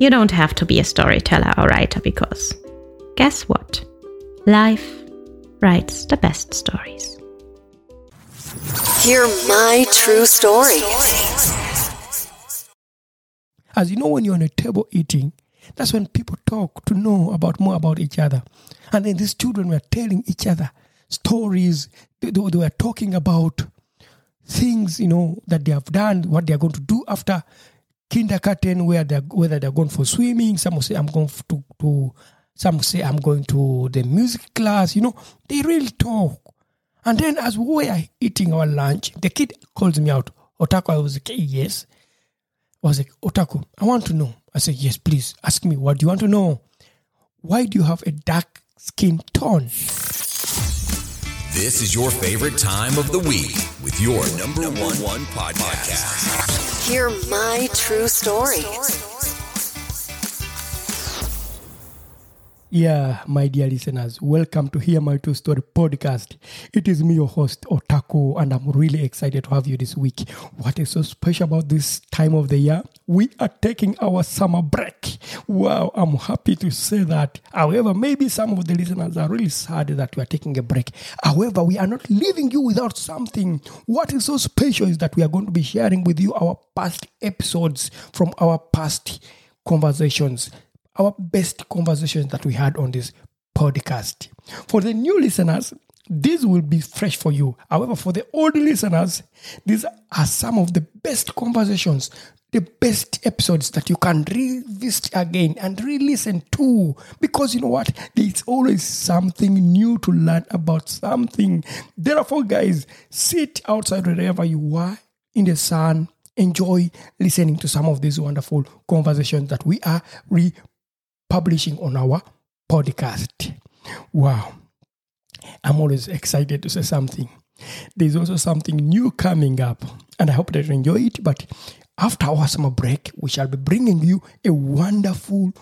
You don't have to be a storyteller or writer because, guess what? Life writes the best stories. Hear my true story. As you know, when you're on a table eating, that's when people talk to know about more about each other. And then these children were telling each other stories. They were talking about things, you know, that they have done, what they are going to do after kindergarten, whether they're going for swimming. Some will say, I'm going to some say, I'm going to the music class. You know, they really talk. And then as we were eating our lunch, the kid calls me out. Otaku, I was like, yes. I was like, Otaku, I want to know. I said, yes, please. Ask me, what do you want to know? Why do you have a dark skin tone? This is your favorite time of the week with your number one podcast. Hear my true story. Yeah, my dear listeners, welcome to Hear My True Story podcast. It is me, your host, Otaku, and I'm really excited to have you this week. What is so special about this time of the year? We are taking our summer break. Wow, I'm happy to say that. However, maybe some of the listeners are really sad that we are taking a break. However, we are not leaving you without something. What is so special is that we are going to be sharing with you our past episodes from our past conversations. Our best conversations that we had on this podcast. For the new listeners, these will be fresh for you. However, for the old listeners, these are some of the best conversations, the best episodes that you can revisit again and re-listen to. Because you know what? There's always something new to learn about something. Therefore, guys, sit outside wherever you are in the sun. Enjoy listening to some of these wonderful conversations that we are publishing on our podcast. Wow. I'm always excited to say something. There's also something new coming up, and I hope that you enjoy it. But after our summer break, we shall be bringing you a wonderful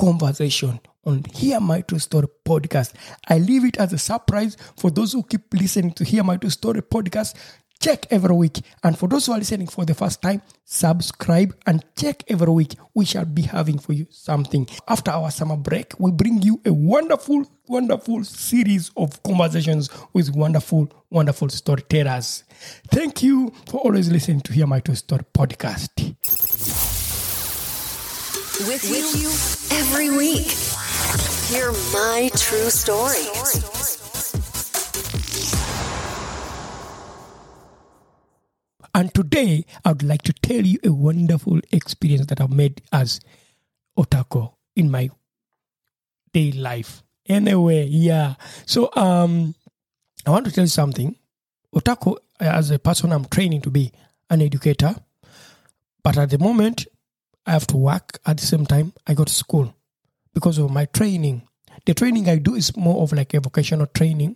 conversation on Hear My True Story podcast. I leave it as a surprise for those who keep listening to Hear My True Story podcast. Check every week. And for those who are listening for the first time, subscribe and check every week. We shall be having for you something. After our summer break, we bring you a wonderful, wonderful series of conversations with wonderful, wonderful storytellers. Thank you for always listening to Hear My True Story podcast. With you every week. Hear my true story. And today, I would like to tell you a wonderful experience that I've made as Otaku in my day life. Anyway, yeah. So, I want to tell you something. Otaku, as a person, I'm training to be an educator. But at the moment, I have to work. At the same time, I go to school because of my training. The training I do is more of like a vocational training.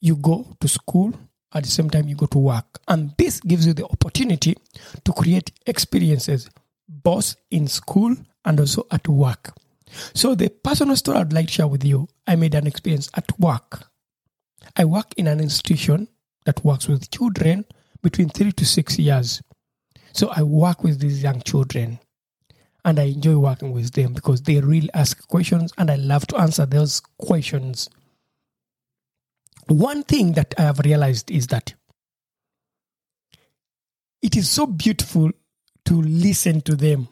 You go to school. At the same time, you go to work. And this gives you the opportunity to create experiences, both in school and also at work. So the personal story I'd like to share with you, I made an experience at work. I work in an institution that works with children between 3 to 6 years. So I work with these young children. And I enjoy working with them because they really ask questions and I love to answer those questions. One thing that I have realized is that it is so beautiful to listen to them.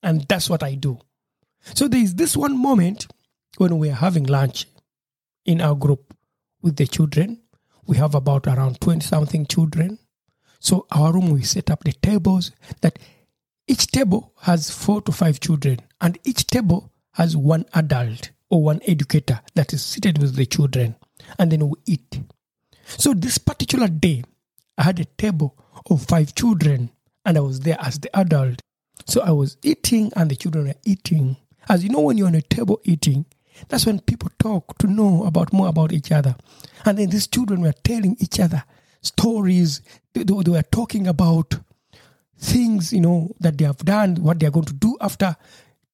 And that's what I do. So there is this one moment when we are having lunch in our group with the children. We have about around 20-something children. So our room, we set up the tables that each table has 4 to 5 children, and each table has one adult or one educator that is seated with the children, and then we eat. So this particular day, I had a table of 5 children, and I was there as the adult. So I was eating, and the children were eating. As you know, when you're on a table eating, that's when people talk to know about more about each other. And then these children were telling each other stories. They were talking about things, you know, that they have done, what they are going to do after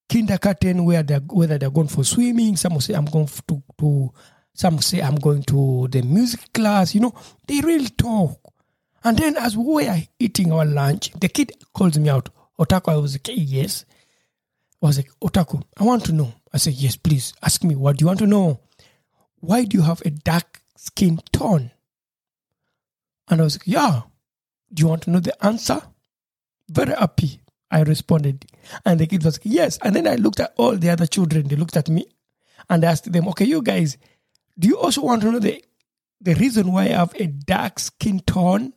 kindergarten, whether they're going for swimming. Some will say, some say, I'm going to the music class. You know, they really talk. And then as we were eating our lunch, the kid calls me out. Otaku, I was like, yes. I was like, Otaku, I want to know. I said, yes, please, ask me. What do you want to know? Why do you have a dark skin tone? And I was like, yeah. Do you want to know the answer? Very happy, I responded. And the kid was like, yes. And then I looked at all the other children. They looked at me and asked them, okay, you guys, do you also want to know the reason why I have a dark skin tone?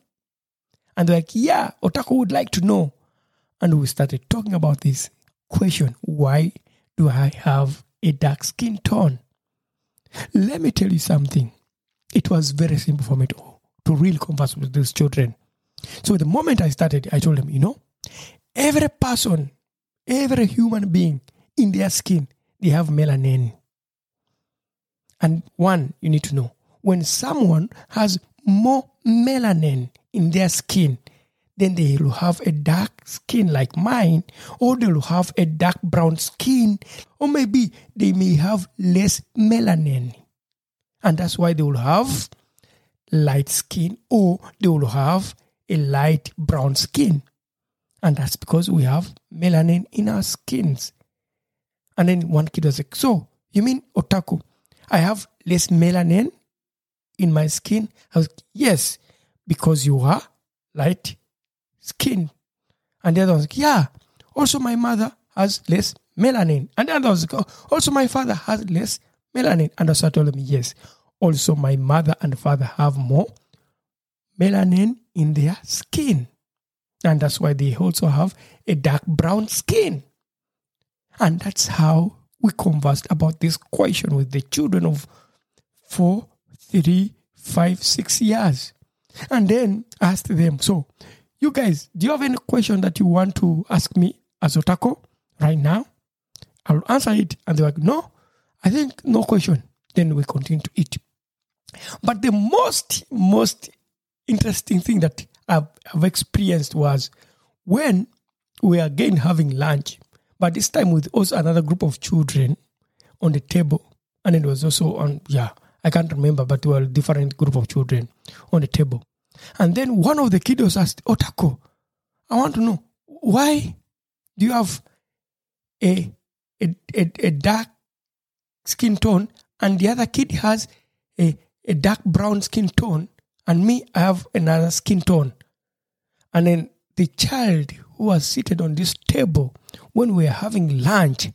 And they're like, yeah, Otaku would like to know. And we started talking about this question. Why do I have a dark skin tone? Let me tell you something. It was very simple for me to really converse with these children. So the moment I started, I told them, you know, every person, every human being in their skin, they have melanin. And one, you need to know, when someone has more melanin in their skin, then they will have a dark skin like mine, or they will have a dark brown skin, or maybe they may have less melanin. And that's why they will have light skin, or they will have a light brown skin. And that's because we have melanin in our skins. And then one kid was like, so, you mean, Otaku, I have less melanin in my skin? I was like, yes, because you are light skin. And the other one's like, yeah, also my mother has less melanin. And the other one's like, also my father has less melanin. And so I told him, yes, also my mother and father have more melanin in their skin. And that's why they also have a dark brown skin. And that's how we conversed about this question with the children of 4, 3, 5, 6 years. And then asked them, so, you guys, do you have any question that you want to ask me as Otaku right now? I'll answer it. And they're like, no, I think no question. Then we continue to eat. But the most interesting thing that I've experienced was when we are again having lunch, but this time with also another group of children on the table. And it was also I can't remember, but we were a different group of children on the table. And then one of the kiddos asked, Otaku, I want to know, why do you have a dark skin tone and the other kid has a dark brown skin tone and me, I have another skin tone? And then the child who was seated on this table when we were having lunch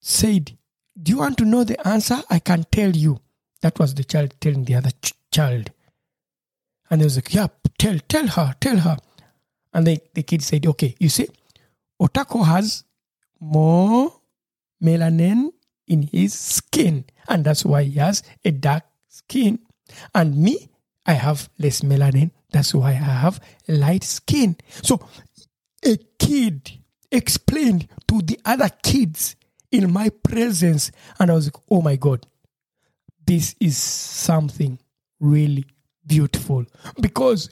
said, do you want to know the answer? I can tell you. That was the child telling the other child. And they was like, yeah, tell her. And the kid said, okay, you see, Otaku has more melanin in his skin. And that's why he has a dark skin. And me, I have less melanin. That's why I have light skin. So a kid explained to the other kids in my presence. And I was like, oh my God, this is something really beautiful, because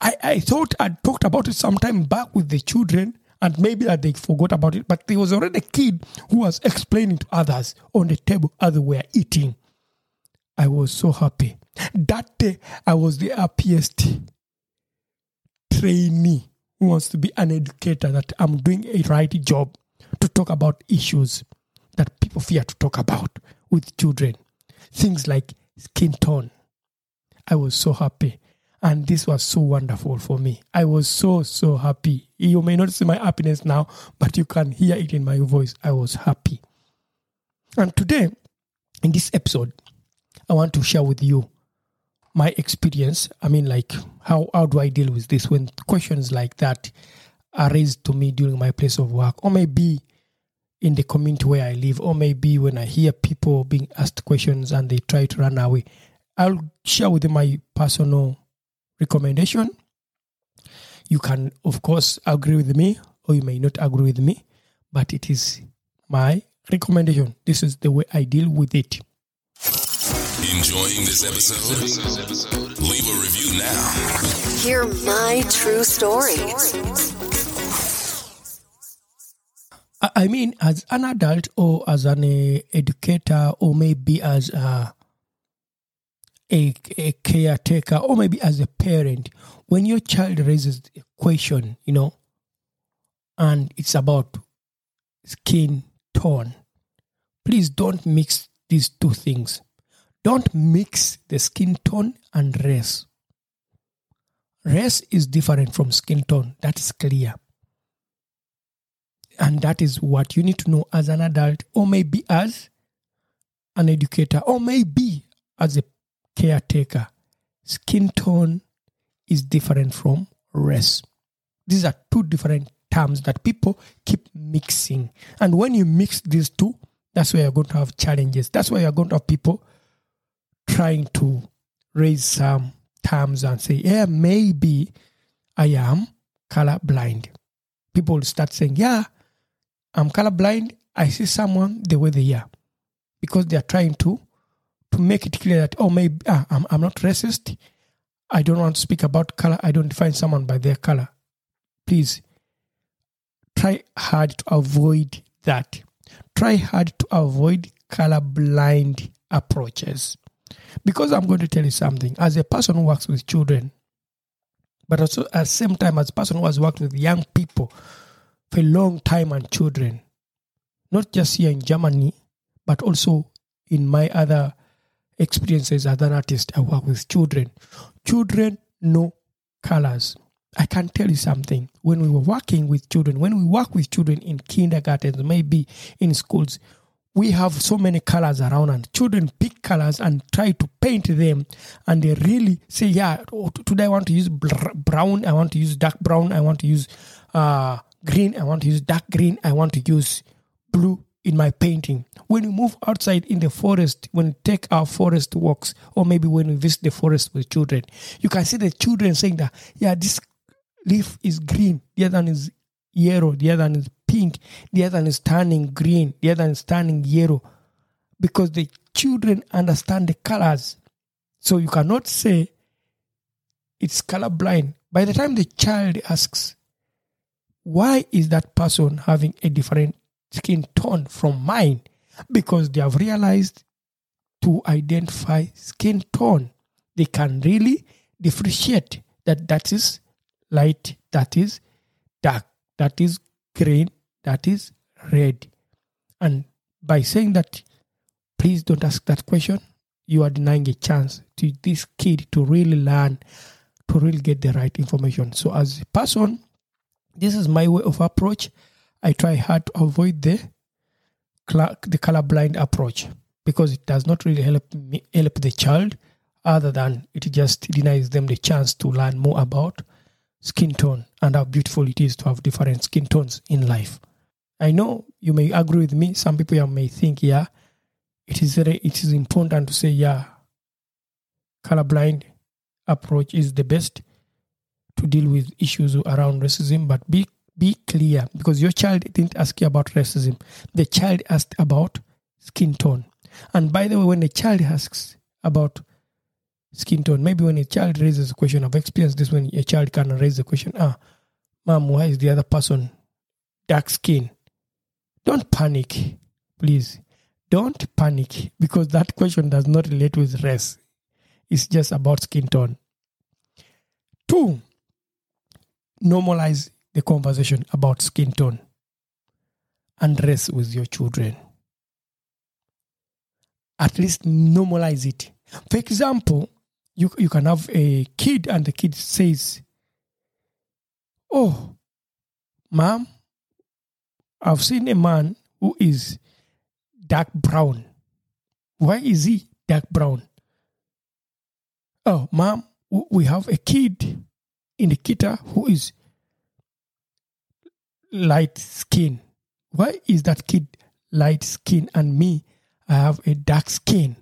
I thought I'd talked about it some time back with the children and maybe that they forgot about it, but there was already a kid who was explaining to others on the table as they were eating. I was so happy. That day, I was the happiest trainee who wants to be an educator, that I'm doing a right job to talk about issues that people fear to talk about with children. Things like skin tone. I was so happy. And this was so wonderful for me. I was so, so happy. You may not see my happiness now, but you can hear it in my voice. I was happy. And today, in this episode, I want to share with you my experience. I mean, like, how do I deal with this when questions like that are raised to me during my place of work, or maybe in the community where I live, or maybe when I hear people being asked questions and they try to run away. I'll share with you my personal recommendation. You can, of course, agree with me, or you may not agree with me, but it is my recommendation. This is the way I deal with it. Enjoying this episode? Leave a review now. Hear my true story. I mean, as an adult or as an educator, or maybe as a caretaker, or maybe as a parent, when your child raises a question, you know, and it's about skin tone, please don't mix these two things. Don't mix the skin tone and race. Race is different from skin tone. That is clear. And that is what you need to know as an adult, or maybe as an educator, or maybe as a caretaker. Skin tone is different from race. These are two different terms that people keep mixing. And when you mix these two, that's where you're going to have challenges. That's where you're going to have people trying to raise some terms and say, yeah, maybe I am colorblind. People start saying, yeah, I'm colorblind. I see someone the way they are, because they are trying to make it clear that, oh, maybe I'm not racist. I don't want to speak about color. I don't define someone by their color. Please try hard to avoid that. Try hard to avoid colorblind approaches. Because I'm going to tell you something. As a person who works with children, but also at the same time as a person who has worked with young people for a long time and children, not just here in Germany, but also in my other experiences as an artist, I work with children. Children know colors. I can tell you something. When we were working with children, when we work with children in kindergartens, maybe in schools, we have so many colors around, and children pick colors and try to paint them, and they really say, yeah, today I want to use brown, I want to use dark brown, I want to use green, I want to use dark green, I want to use blue in my painting. When we move outside in the forest, when we take our forest walks, or maybe when we visit the forest with children, you can see the children saying that, yeah, this leaf is green, the other one is yellow, the other one is pink, the other one is turning green, the other one is turning yellow, because the children understand the colors. So you cannot say it's colorblind. By the time the child asks, why is that person having a different skin tone from mine? Because they have realized to identify skin tone, they can really differentiate that is light, that is dark, that is green, that is red. And by saying that, please don't ask that question, you are denying a chance to this kid to really learn, to really get the right information. So as a person, this is my way of approach. I try hard to avoid the colorblind approach, because it does not really help the child, other than it just denies them the chance to learn more about skin tone and how beautiful it is to have different skin tones in life. I know you may agree with me. Some people may think, yeah, it is important to say, yeah, colorblind approach is the best to deal with issues around racism. But be clear, because your child didn't ask you about racism. The child asked about skin tone. And by the way, when the child asks about skin tone, maybe when a child raises a question, I've experienced this, when a child can raise the question, mom, why is the other person dark skin? Don't panic, please. Don't panic, because that question does not relate with race. It's just about skin tone. 2, normalize the conversation about skin tone and race with your children. At least normalize it. For example, you can have a kid and the kid says, "Oh, mom, I've seen a man who is dark brown. Why is he dark brown? Oh, mom, we have a kid in the kita who is light skin. Why is that kid light skin and me, I have a dark skin?"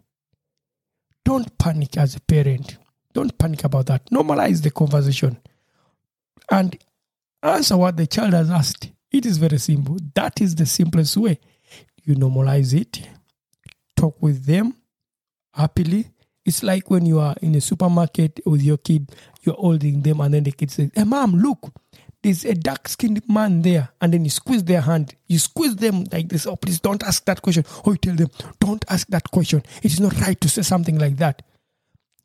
Don't panic as a parent. Don't panic about that. Normalize the conversation and answer what the child has asked. It is very simple. That is the simplest way. You normalize it. Talk with them happily. It's like when you are in a supermarket with your kid, you're holding them and then the kid says, "Hey, mom, look, there's a dark-skinned man there." And then you squeeze their hand. You squeeze them like this. "Oh, please don't ask that question." Or you tell them, "Don't ask that question. It is not right to say something like that."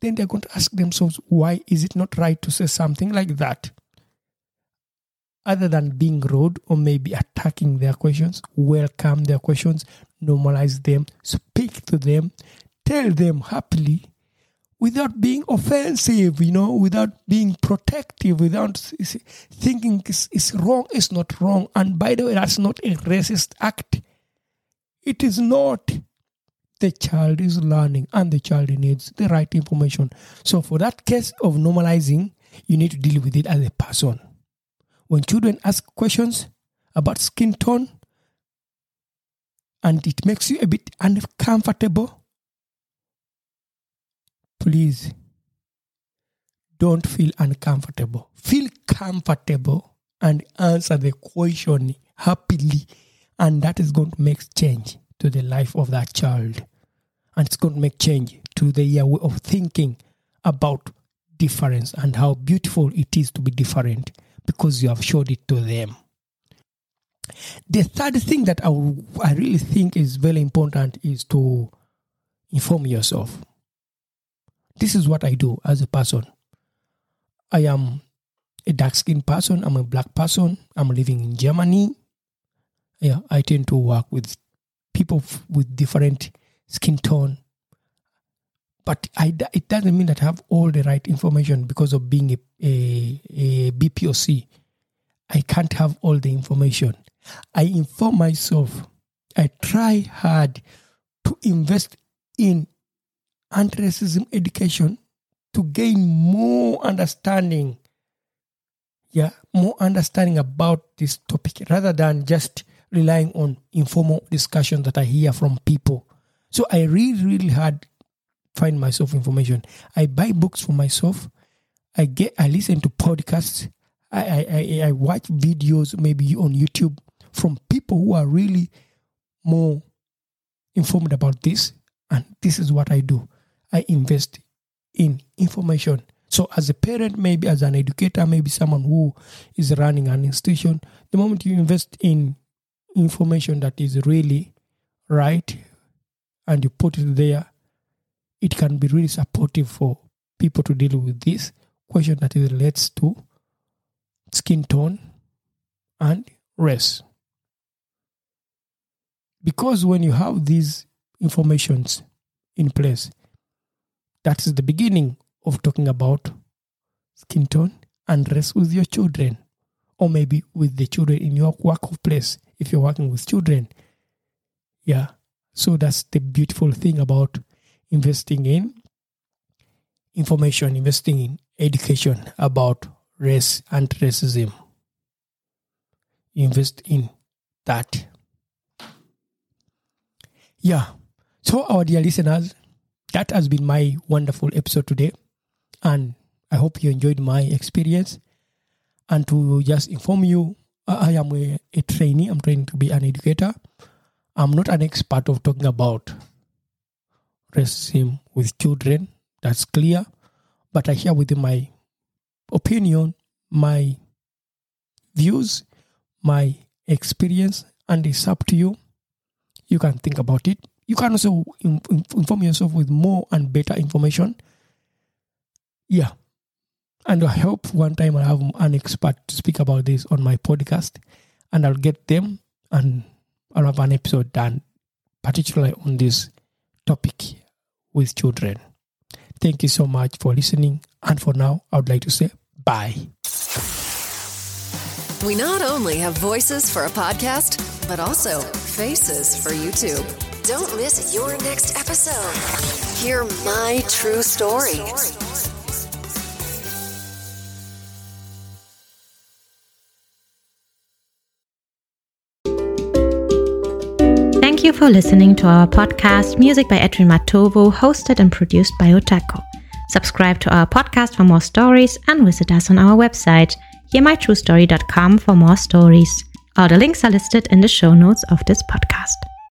Then they're going to ask themselves, why is it not right to say something like that? Other than being rude or maybe attacking their questions, welcome their questions, normalize them, speak to them, tell them happily without being offensive, without being protective, without thinking it's wrong, it's not wrong. And by the way, that's not a racist act. It is not. The child is learning and the child needs the right information. So for that case of normalizing, you need to deal with it as a person. When children ask questions about skin tone and it makes you a bit uncomfortable, please don't feel uncomfortable. Feel comfortable and answer the question happily. And that is going to make change to the life of that child. And it's going to make change to their way of thinking about difference and how beautiful it is to be different, because you have showed it to them. The third thing that I really think is very important is to inform yourself. This is what I do as a person. I am a dark-skinned person. I'm a black person. I'm living in Germany. Yeah, I tend to work with people with different skin tone. But it doesn't mean that I have all the right information because of being a BPOC. I can't have all the information. I inform myself. I try hard to invest in anti-racism education to gain more understanding. Yeah, more understanding about this topic rather than just relying on informal discussions that I hear from people. So I read really hard, find myself information. I buy books for myself. I listen to podcasts. I watch videos maybe on YouTube from people who are really more informed about this. And this is what I do. I invest in information. So as a parent, maybe as an educator, maybe someone who is running an institution, the moment you invest in information that is really right and you put it there, it can be really supportive for people to deal with this question that it relates to skin tone and race. Because when you have these informations in place, that is the beginning of talking about skin tone and race with your children, or maybe with the children in your workplace if you're working with children. Yeah, so that's the beautiful thing about investing in information, investing in education about race and racism. Invest in that. Yeah. So our dear listeners, that has been my wonderful episode today. And I hope you enjoyed my experience. And to just inform you, I am a trainee. I'm trying to be an educator. I'm not an expert of talking about racism with children, that's clear, but I share with them my opinion, my views, my experience, and it's up to you. You can think about it. You can also inform yourself with more and better information. Yeah, and I hope one time I'll have an expert to speak about this on my podcast, and I'll get them and I'll have an episode done particularly on this topic with children. Thank you so much for listening. And for now, I would like to say bye. We not only have voices for a podcast, but also faces for YouTube. Don't miss your next episode. Hear My True Story. Thank you for listening to our podcast, Music by Edwin Matovo, hosted and produced by Otaku. Subscribe to our podcast for more stories and visit us on our website, hearmytruestory.com, for more stories. All the links are listed in the show notes of this podcast.